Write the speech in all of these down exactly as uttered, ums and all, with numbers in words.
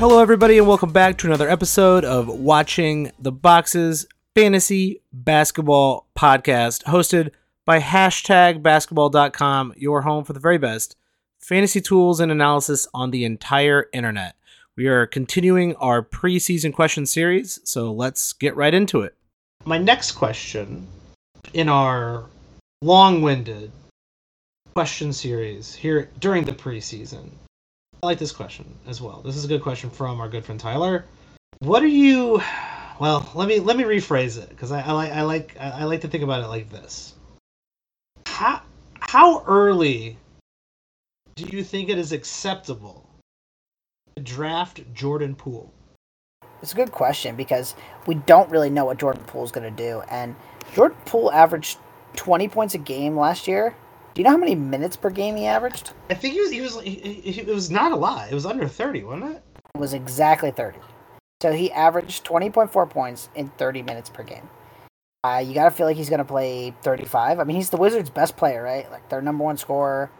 Hello, everybody, and welcome back to another episode of Watching the Boxes Fantasy Basketball Podcast, hosted by hashtag basketball dot com, your home for the very best fantasy tools and analysis on the entire internet. We are continuing our preseason question series, so let's get right into it. My next question in our long-winded question series here during the preseason. I like this question as well. This is a good question from our good friend Tyler. What are you? Well, let me let me rephrase it because I, I like I like I like to think about it like this. How how early do you think it is acceptable to draft Jordan Poole? It's a good question because we don't really know what Jordan Poole is going to do. And Jordan Poole averaged twenty points a game last year. Do you know how many minutes per game he averaged? I think he was, he was, he, he, it was not a lot. It was under thirty, wasn't it? It was exactly thirty. So he averaged twenty point four points in thirty minutes per game. Uh, you got to feel like he's going to play thirty-five. I mean, he's the Wizards' best player, right? Like, their number one scorer.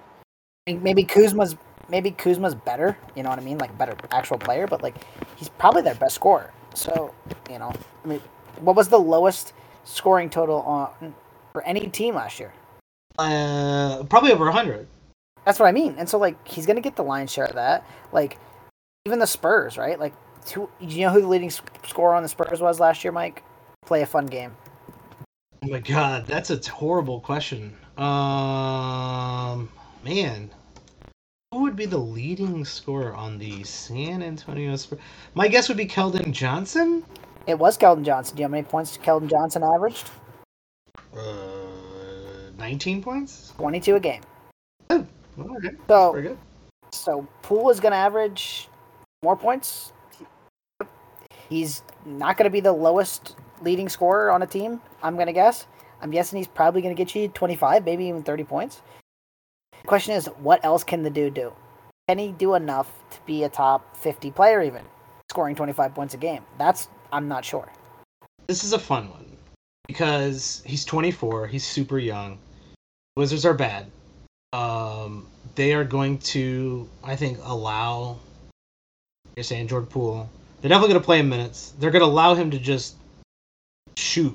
I mean, maybe Kuzma's maybe Kuzma's better, you know what I mean? Like, a better actual player, but, like, he's probably their best scorer. So, you know, I mean, what was the lowest scoring total on for any team last year? Uh, probably over one hundred. That's what I mean. And so, like, he's going to get the lion's share of that. Like, even the Spurs, right? Like, two, you know who the leading scorer on the Spurs was last year, Mike? Play a fun game. Oh, my God. That's a horrible question. Um, man. Who would be the leading scorer on the San Antonio Spurs? My guess would be Keldon Johnson? It was Keldon Johnson. Do you know how many points Keldon Johnson averaged? Uh... nineteen points? twenty-two a game. Oh, okay. So, Very good. So Poole is going to average more points. He's not going to be the lowest leading scorer on a team, I'm going to guess. I'm guessing he's probably going to get you twenty-five, maybe even thirty points. The question is, what else can the dude do? Can he do enough to be a top fifty player even, scoring twenty-five points a game? That's, I'm not sure. This is a fun one because he's twenty-four, he's super young. Wizards are bad. Um, they are going to, I think, allow, you're saying Jordan Poole, they're definitely going to play him minutes. They're going to allow him to just shoot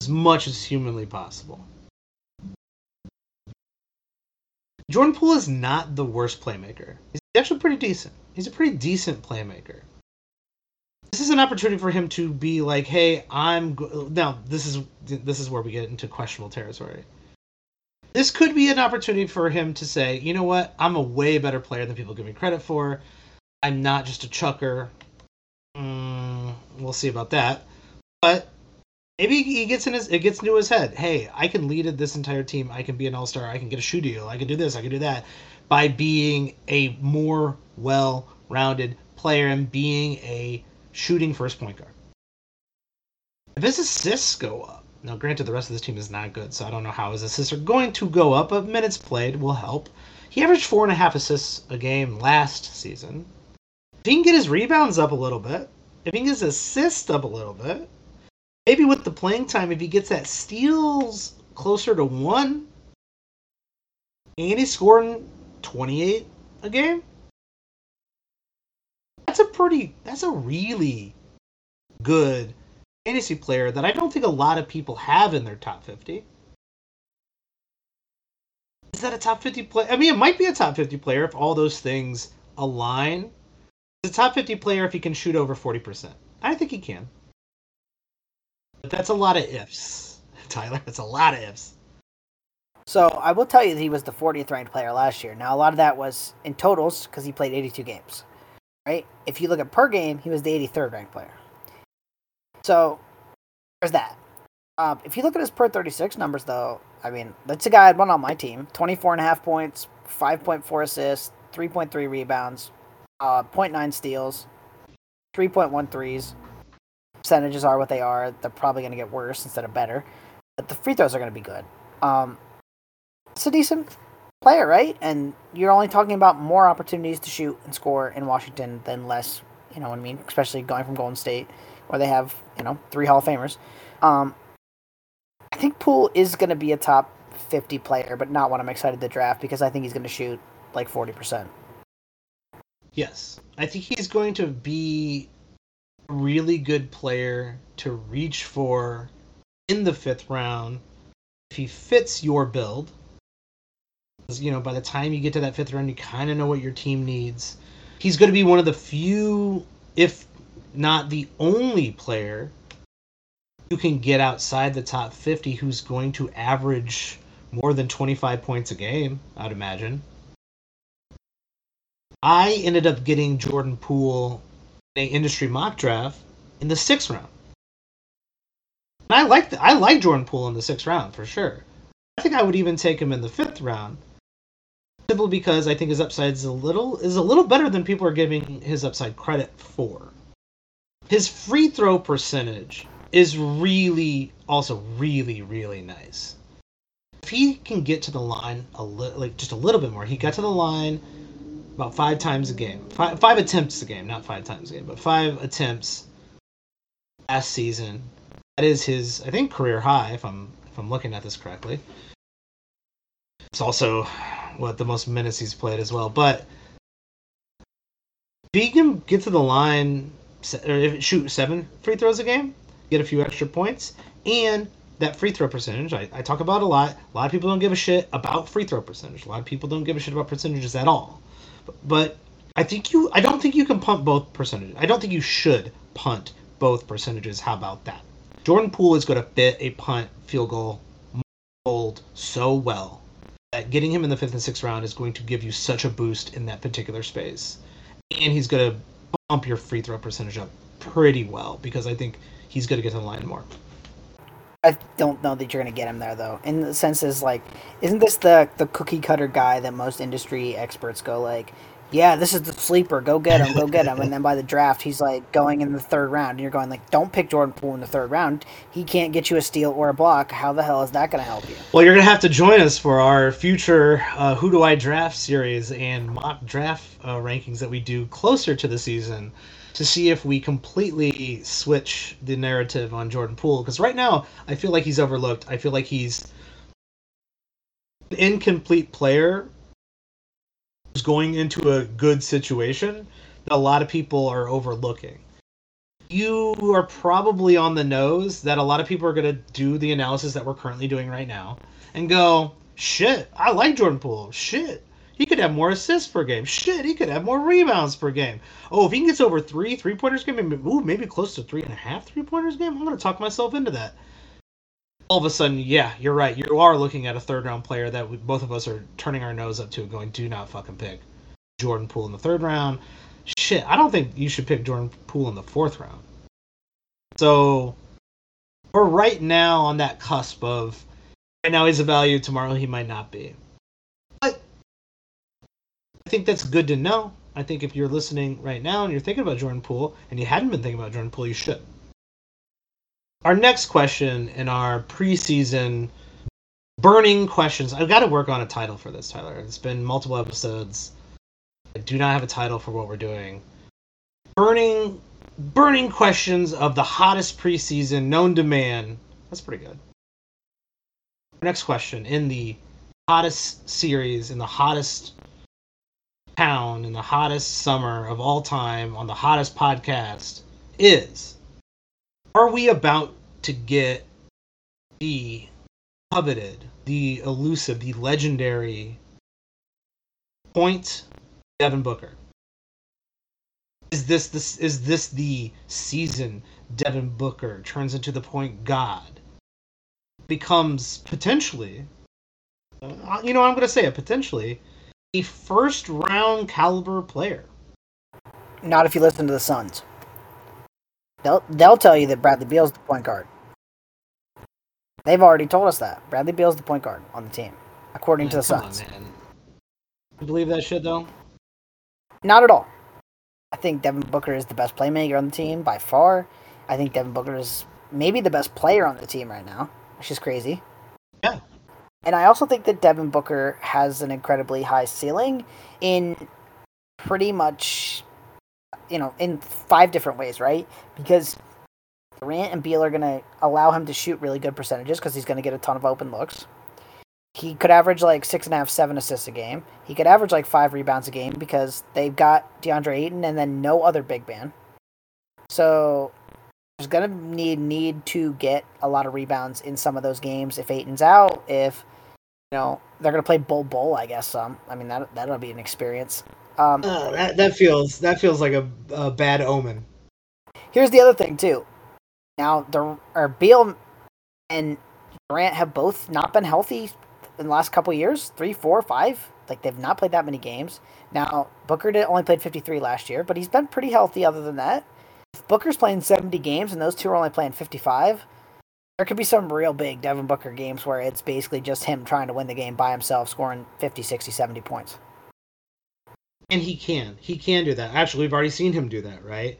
as much as humanly possible. Jordan Poole is not the worst playmaker. He's actually pretty decent. He's a pretty decent playmaker. This is an opportunity for him to be like, hey, I'm... Go-. Now, this is, this is where we get into questionable territory. This could be an opportunity for him to say, you know what, I'm a way better player than people give me credit for. I'm not just a chucker. Mm, we'll see about that. But maybe he gets in his, it gets into his head. Hey, I can lead this entire team. I can be an all-star. I can get a shoe deal. I can do this. I can do that. By being a more well-rounded player and being a shooting first point guard. If his assists go up, now, granted, the rest of this team is not good, so I don't know how his assists are going to go up, but minutes played will help. He averaged four and a half assists a game last season. If he can get his rebounds up a little bit, if he can get his assists up a little bit, maybe with the playing time, if he gets that steals closer to one, and he's scoring twenty-eight a game, that's a pretty, that's a really good fantasy player that I don't think a lot of people have in their top fifty. Is that a top fifty player? I mean, it might be a top fifty player if all those things align. It's a top fifty player if he can shoot over forty percent. I think he can. But that's a lot of ifs, Tyler. That's a lot of ifs. So I will tell you that he was the fortieth ranked player last year. Now, a lot of that was in totals because he played eighty-two games, right? If you look at per game, he was the eighty-third ranked player. So, there's that. Uh, if you look at his per thirty-six numbers, though, I mean, that's a guy I'd want on my team. twenty-four point five points, five point four assists, three point three rebounds, uh, zero point nine steals, three point one threes. Percentages are what they are. They're probably going to get worse instead of better. But the free throws are going to be good. Um, it's a decent player, right? And you're only talking about more opportunities to shoot and score in Washington than less, you know what I mean? Especially going from Golden State, where they have, you know, three Hall of Famers. Um, I think Poole is going to be a top fifty player, but not one I'm excited to draft because I think he's going to shoot like forty percent. Yes. I think he's going to be a really good player to reach for in the fifth round if he fits your build. Because, you know, by the time you get to that fifth round, you kind of know what your team needs. He's going to be one of the few, if not the only player you can get outside the top fifty who's going to average more than twenty-five points a game, I'd imagine. I ended up getting Jordan Poole in an industry mock draft in the sixth round. And I like I like Jordan Poole in the sixth round, for sure. I think I would even take him in the fifth round, simply because I think his upside is a little is a little better than people are giving his upside credit for. His free throw percentage is really, also really, really nice. If he can get to the line a li- like just a little bit more, he got to the line about five times a game, five, five attempts a game, not five times a game, but five attempts last season. That is his, I think, career high, if I'm if I'm looking at this correctly. It's also what the most minutes he's played as well. But if he can get to the line, or shoot seven free throws a game, get a few extra points, and that free throw percentage, I, I talk about a lot. A lot of people don't give a shit about free throw percentage. A lot of people don't give a shit about percentages at all. But, but I think you, I don't think you can punt both percentages. I don't think you should punt both percentages. How about that? Jordan Poole is going to fit a punt, field goal, mold so well that getting him in the fifth and sixth round is going to give you such a boost in that particular space. And he's going to bump your free throw percentage up pretty well because I think he's going to get to the line more. I don't know that you're going to get him there, though. In the sense is, like, isn't this the, the cookie-cutter guy that most industry experts go, like, yeah, this is the sleeper, go get him, go get him. And then by the draft, he's, like, going in the third round. And you're going, like, don't pick Jordan Poole in the third round. He can't get you a steal or a block. How the hell is that going to help you? Well, you're going to have to join us for our future uh, Who Do I Draft series and mock draft uh, rankings that we do closer to the season to see if we completely switch the narrative on Jordan Poole. Because right now, I feel like he's overlooked. I feel like he's an incomplete player who's going into a good situation that a lot of people are overlooking. You are probably on the nose that a lot of people are going to do the analysis that we're currently doing right now and go, shit, I like Jordan Poole. Shit. He could have more assists per game. Shit, he could have more rebounds per game. Oh, if he gets over three three-pointers game, maybe, ooh, maybe close to three and a half three-pointers game, I'm going to talk myself into that. All of a sudden, yeah, you're right. You are looking at a third-round player that we, both of us are turning our nose up to and going, do not fucking pick Jordan Poole in the third round. Shit, I don't think you should pick Jordan Poole in the fourth round. So we're right now on that cusp of, right now he's a value, tomorrow he might not be. I think that's good to know. I think if you're listening right now and you're thinking about Jordan Poole and you hadn't been thinking about Jordan Poole, you should. Our next question in our preseason burning questions. I've got to work on a title for this, Tyler. It's been multiple episodes. I do not have a title for what we're doing. Burning burning questions of the hottest preseason known to man. That's pretty good. Our next question in the hottest series, in the hottest town, in the hottest summer of all time, on the hottest podcast, is, are we about to get the coveted, the elusive, the legendary point Devin Booker? Is this, this is this the season Devin Booker turns into the point god? Becomes potentially, you know what I'm going to say, a potentially a first round caliber player. Not if you listen to the Suns. They'll they'll tell you that Bradley Beal's the point guard. They've already told us that. Bradley Beal's the point guard on the team, according man, to the come Suns. On, man. You believe that shit though? Not at all. I think Devin Booker is the best playmaker on the team by far. I think Devin Booker is maybe the best player on the team right now, which is crazy. Yeah. And I also think that Devin Booker has an incredibly high ceiling in pretty much, you know, in five different ways, right? Because Durant and Beal are going to allow him to shoot really good percentages because he's going to get a ton of open looks. He could average like six and a half, seven assists a game. He could average like five rebounds a game because they've got DeAndre Ayton and then no other big man. So there's going to need need to get a lot of rebounds in some of those games if Ayton's out. If, you know, they're going to play bowl bowl, I guess. Um, I mean, that, that'll be an experience. Um, oh, that, that feels that feels like a, a bad omen. Here's the other thing, too. Now, the, or Beal and Durant have both not been healthy in the last couple of years, three, four, five. Like, they've not played that many games. Now, Booker did, only played fifty-three last year, but he's been pretty healthy other than that. If Booker's playing seventy games and those two are only playing fifty-five, there could be some real big Devin Booker games where it's basically just him trying to win the game by himself, scoring fifty, sixty, seventy points. And he can. He can do that. Actually, we've already seen him do that, right?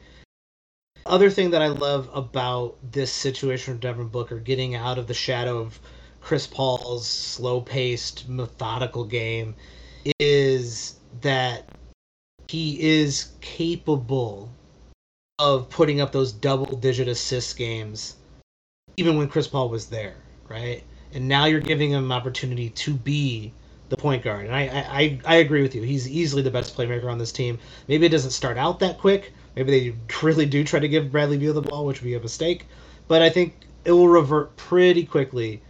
The other thing that I love about this situation with Devin Booker getting out of the shadow of Chris Paul's slow-paced, methodical game is that he is capable of putting up those double-digit assist games even when Chris Paul was there, right? And now you're giving him an opportunity to be the point guard. And I, I, I agree with you. He's easily the best playmaker on this team. Maybe it doesn't start out that quick. Maybe they really do try to give Bradley Beal the ball, which would be a mistake. But I think it will revert pretty quickly.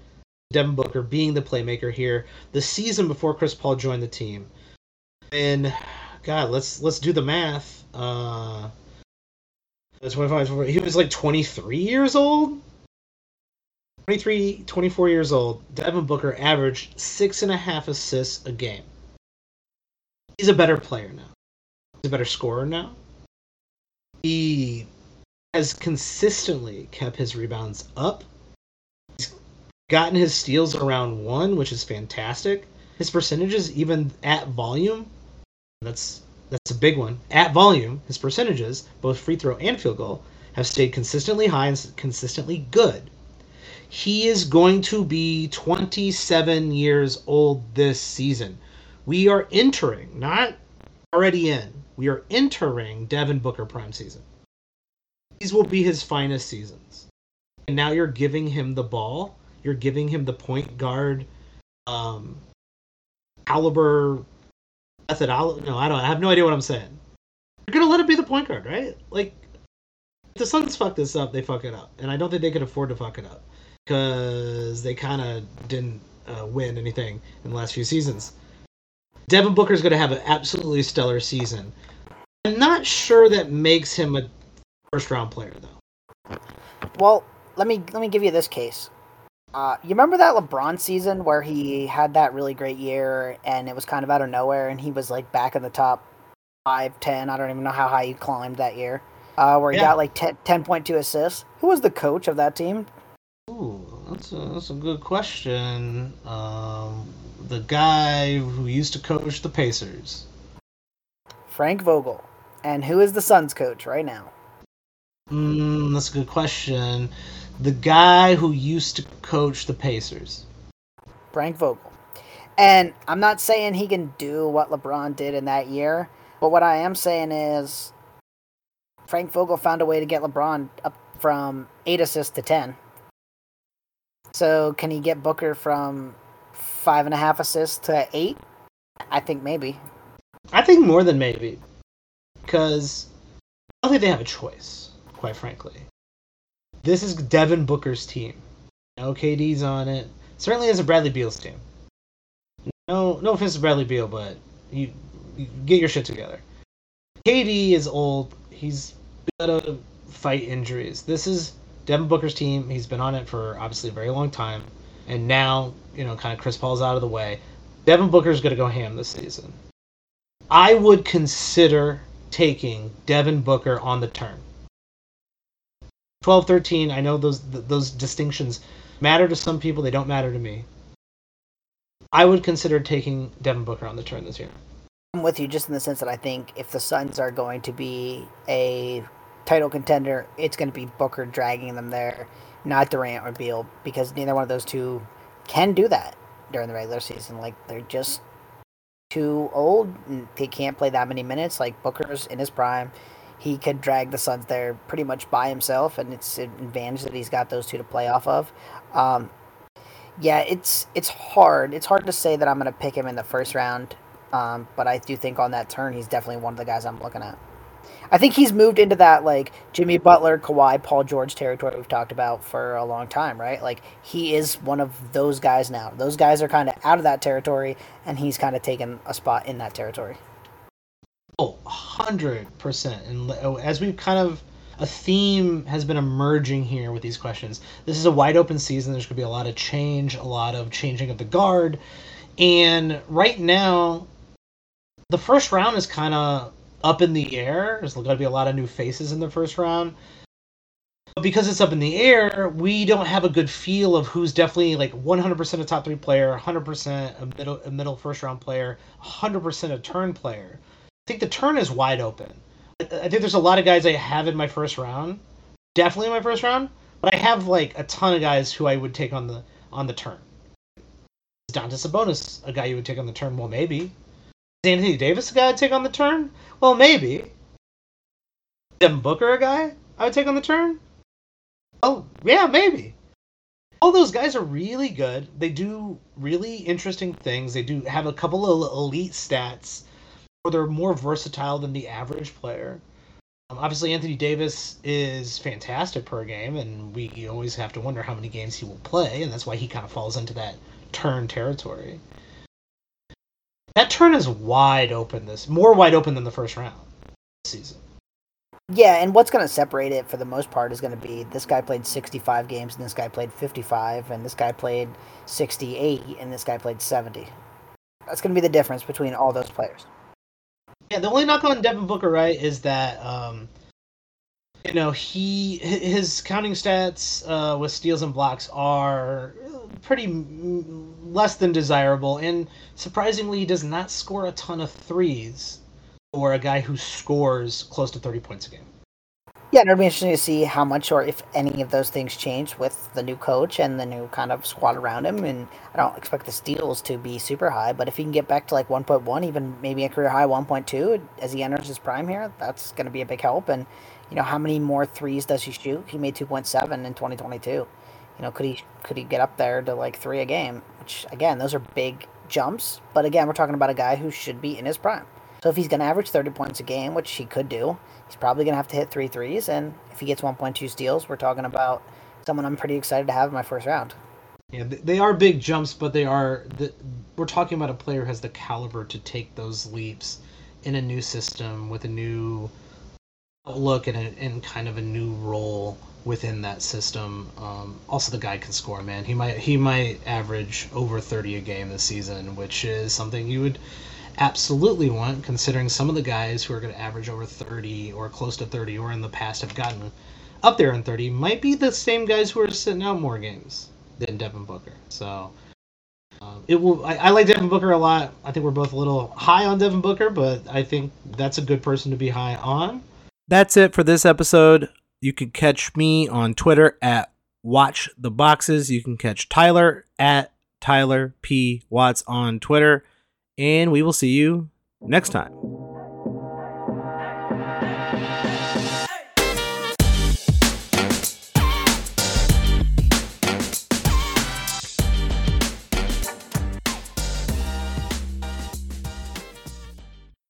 Devin Booker being the playmaker here. The season before Chris Paul joined the team, and God, let's let's do the math. Uh, twenty-five, he was like twenty-three years old, twenty-three, twenty-four years old. Devin Booker averaged six and a half assists a game. He's a better player now. He's a better scorer now. He has consistently kept his rebounds up. Gotten his steals around one, which is fantastic. His percentages, even at volume, that's that's a big one. At volume, his percentages, both free throw and field goal, have stayed consistently high and consistently good. He is going to be twenty-seven years old this season. We are entering, not already in, we are entering Devin Booker prime season. These will be his finest seasons. And now you're giving him the ball. You're giving him the point guard um, caliber methodology. No, I don't. I have no idea what I'm saying. You're going to let him be the point guard, right? Like, if the Suns fuck this up, they fuck it up. And I don't think they could afford to fuck it up because they kind of didn't uh, win anything in the last few seasons. Devin Booker's going to have an absolutely stellar season. I'm not sure that makes him a first-round player, though. Well, let me let me give you this case. Uh, you remember that LeBron season where he had that really great year and it was kind of out of nowhere and he was like back in the top five, ten. I don't even know how high he climbed that year. Uh, where he yeah. got like ten point two assists. Who was the coach of that team? Ooh, that's a, that's a good question. Um, the guy who used to coach the Pacers. Frank Vogel. And who is the Suns coach right now? Mm, that's a good question. The guy who used to coach the Pacers. Frank Vogel. And I'm not saying he can do what LeBron did in that year, but what I am saying is Frank Vogel found a way to get LeBron up from eight assists to ten. So can he get Booker from five and a half assists to eight? I think maybe. I think more than maybe. Because I don't think they have a choice, quite frankly. This is Devin Booker's team. No K D's on it. Certainly isn't Bradley Beal's team. No, no offense to Bradley Beal, but you, you get your shit together. K D is old. He's gotta fight injuries. This is Devin Booker's team. He's been on it for obviously a very long time, and now you know, kind of Chris Paul's out of the way. Devin Booker's gonna go ham this season. I would consider taking Devin Booker on the turn. twelve, thirteen, I know those th- those distinctions matter to some people. They don't matter to me. I would consider taking Devin Booker on the turn this year. I'm with you just in the sense that I think if the Suns are going to be a title contender, it's going to be Booker dragging them there, not Durant or Beal, because neither one of those two can do that during the regular season. Like, they're just too old. And they can't play that many minutes. Like, Booker's in his prime. He could drag the Suns there pretty much by himself, and it's an advantage that he's got those two to play off of. Um, yeah, it's it's hard. It's hard to say that I'm going to pick him in the first round, um, but I do think on that turn he's definitely one of the guys I'm looking at. I think he's moved into that, like, Jimmy Butler, Kawhi, Paul George territory we've talked about for a long time, right? Like, he is one of those guys now. Those guys are kind of out of that territory, and he's kind of taken a spot in that territory. Oh, one hundred percent. And as we've kind of, a theme has been emerging here with these questions. This is a wide open season. There's going to be a lot of change, a lot of changing of the guard. And right now, the first round is kind of up in the air. There's going to be a lot of new faces in the first round. But because it's up in the air, we don't have a good feel of who's definitely like one hundred percent a top three player, one hundred percent a middle, a middle first round player, one hundred percent a turn player. I think the turn is wide open. I think there's a lot of guys I have in my first round, definitely in my first round, but I have like a ton of guys who I would take on the on the turn. Is Dante Sabonis a guy you would take on the turn? Well, maybe. Is Anthony Davis a guy I'd take on the turn? Well, maybe. Is Devin Booker a guy I would take on the turn? Oh, yeah, maybe. All those guys are really good. They do really interesting things. They do have a couple of elite stats, or they're more versatile than the average player. Um, obviously, Anthony Davis is fantastic per game, and we always have to wonder how many games he will play, and that's why he kind of falls into that turn territory. That turn is wide open this, more wide open than the first round this season. Yeah, and what's going to separate it for the most part is going to be this guy played sixty-five games, and this guy played fifty-five, and this guy played sixty-eight, and this guy played seventy. That's going to be the difference between all those players. Yeah, the only knock on Devin Booker, right, is that, um, you know, he his counting stats uh, with steals and blocks are pretty less than desirable, and surprisingly, he does not score a ton of threes for a guy who scores close to thirty points a game. Yeah, and it'll be interesting to see how much or if any of those things change with the new coach and the new kind of squad around him. And I don't expect the steals to be super high, but if he can get back to like one point one, even maybe a career high one point two as he enters his prime here, that's going to be a big help. And, you know, how many more threes does he shoot? He made two point seven in twenty twenty-two. You know, could he could he get up there to like three a game? Which, again, those are big jumps. But, again, we're talking about a guy who should be in his prime. So if he's going to average thirty points a game, which he could do, he's probably going to have to hit three threes. And if he gets one point two steals, we're talking about someone I'm pretty excited to have in my first round. Yeah, they are big jumps, but they are the, we're talking about a player who has the caliber to take those leaps in a new system with a new outlook and, a, and kind of a new role within that system. Um, also, the guy can score, man. He might he might average over thirty a game this season, which is something you would absolutely want, considering some of the guys who are going to average over thirty or close to thirty or in the past have gotten up there in thirty might be the same guys who are sitting out more games than Devin Booker. So um, it will. I, I like Devin Booker a lot. I think we're both a little high on Devin Booker, but I think that's a good person to be high on. That's it for this episode. You can catch me on Twitter at Watch the Boxes. You can catch Tyler at Tyler P Watts on Twitter. And we will see you next time.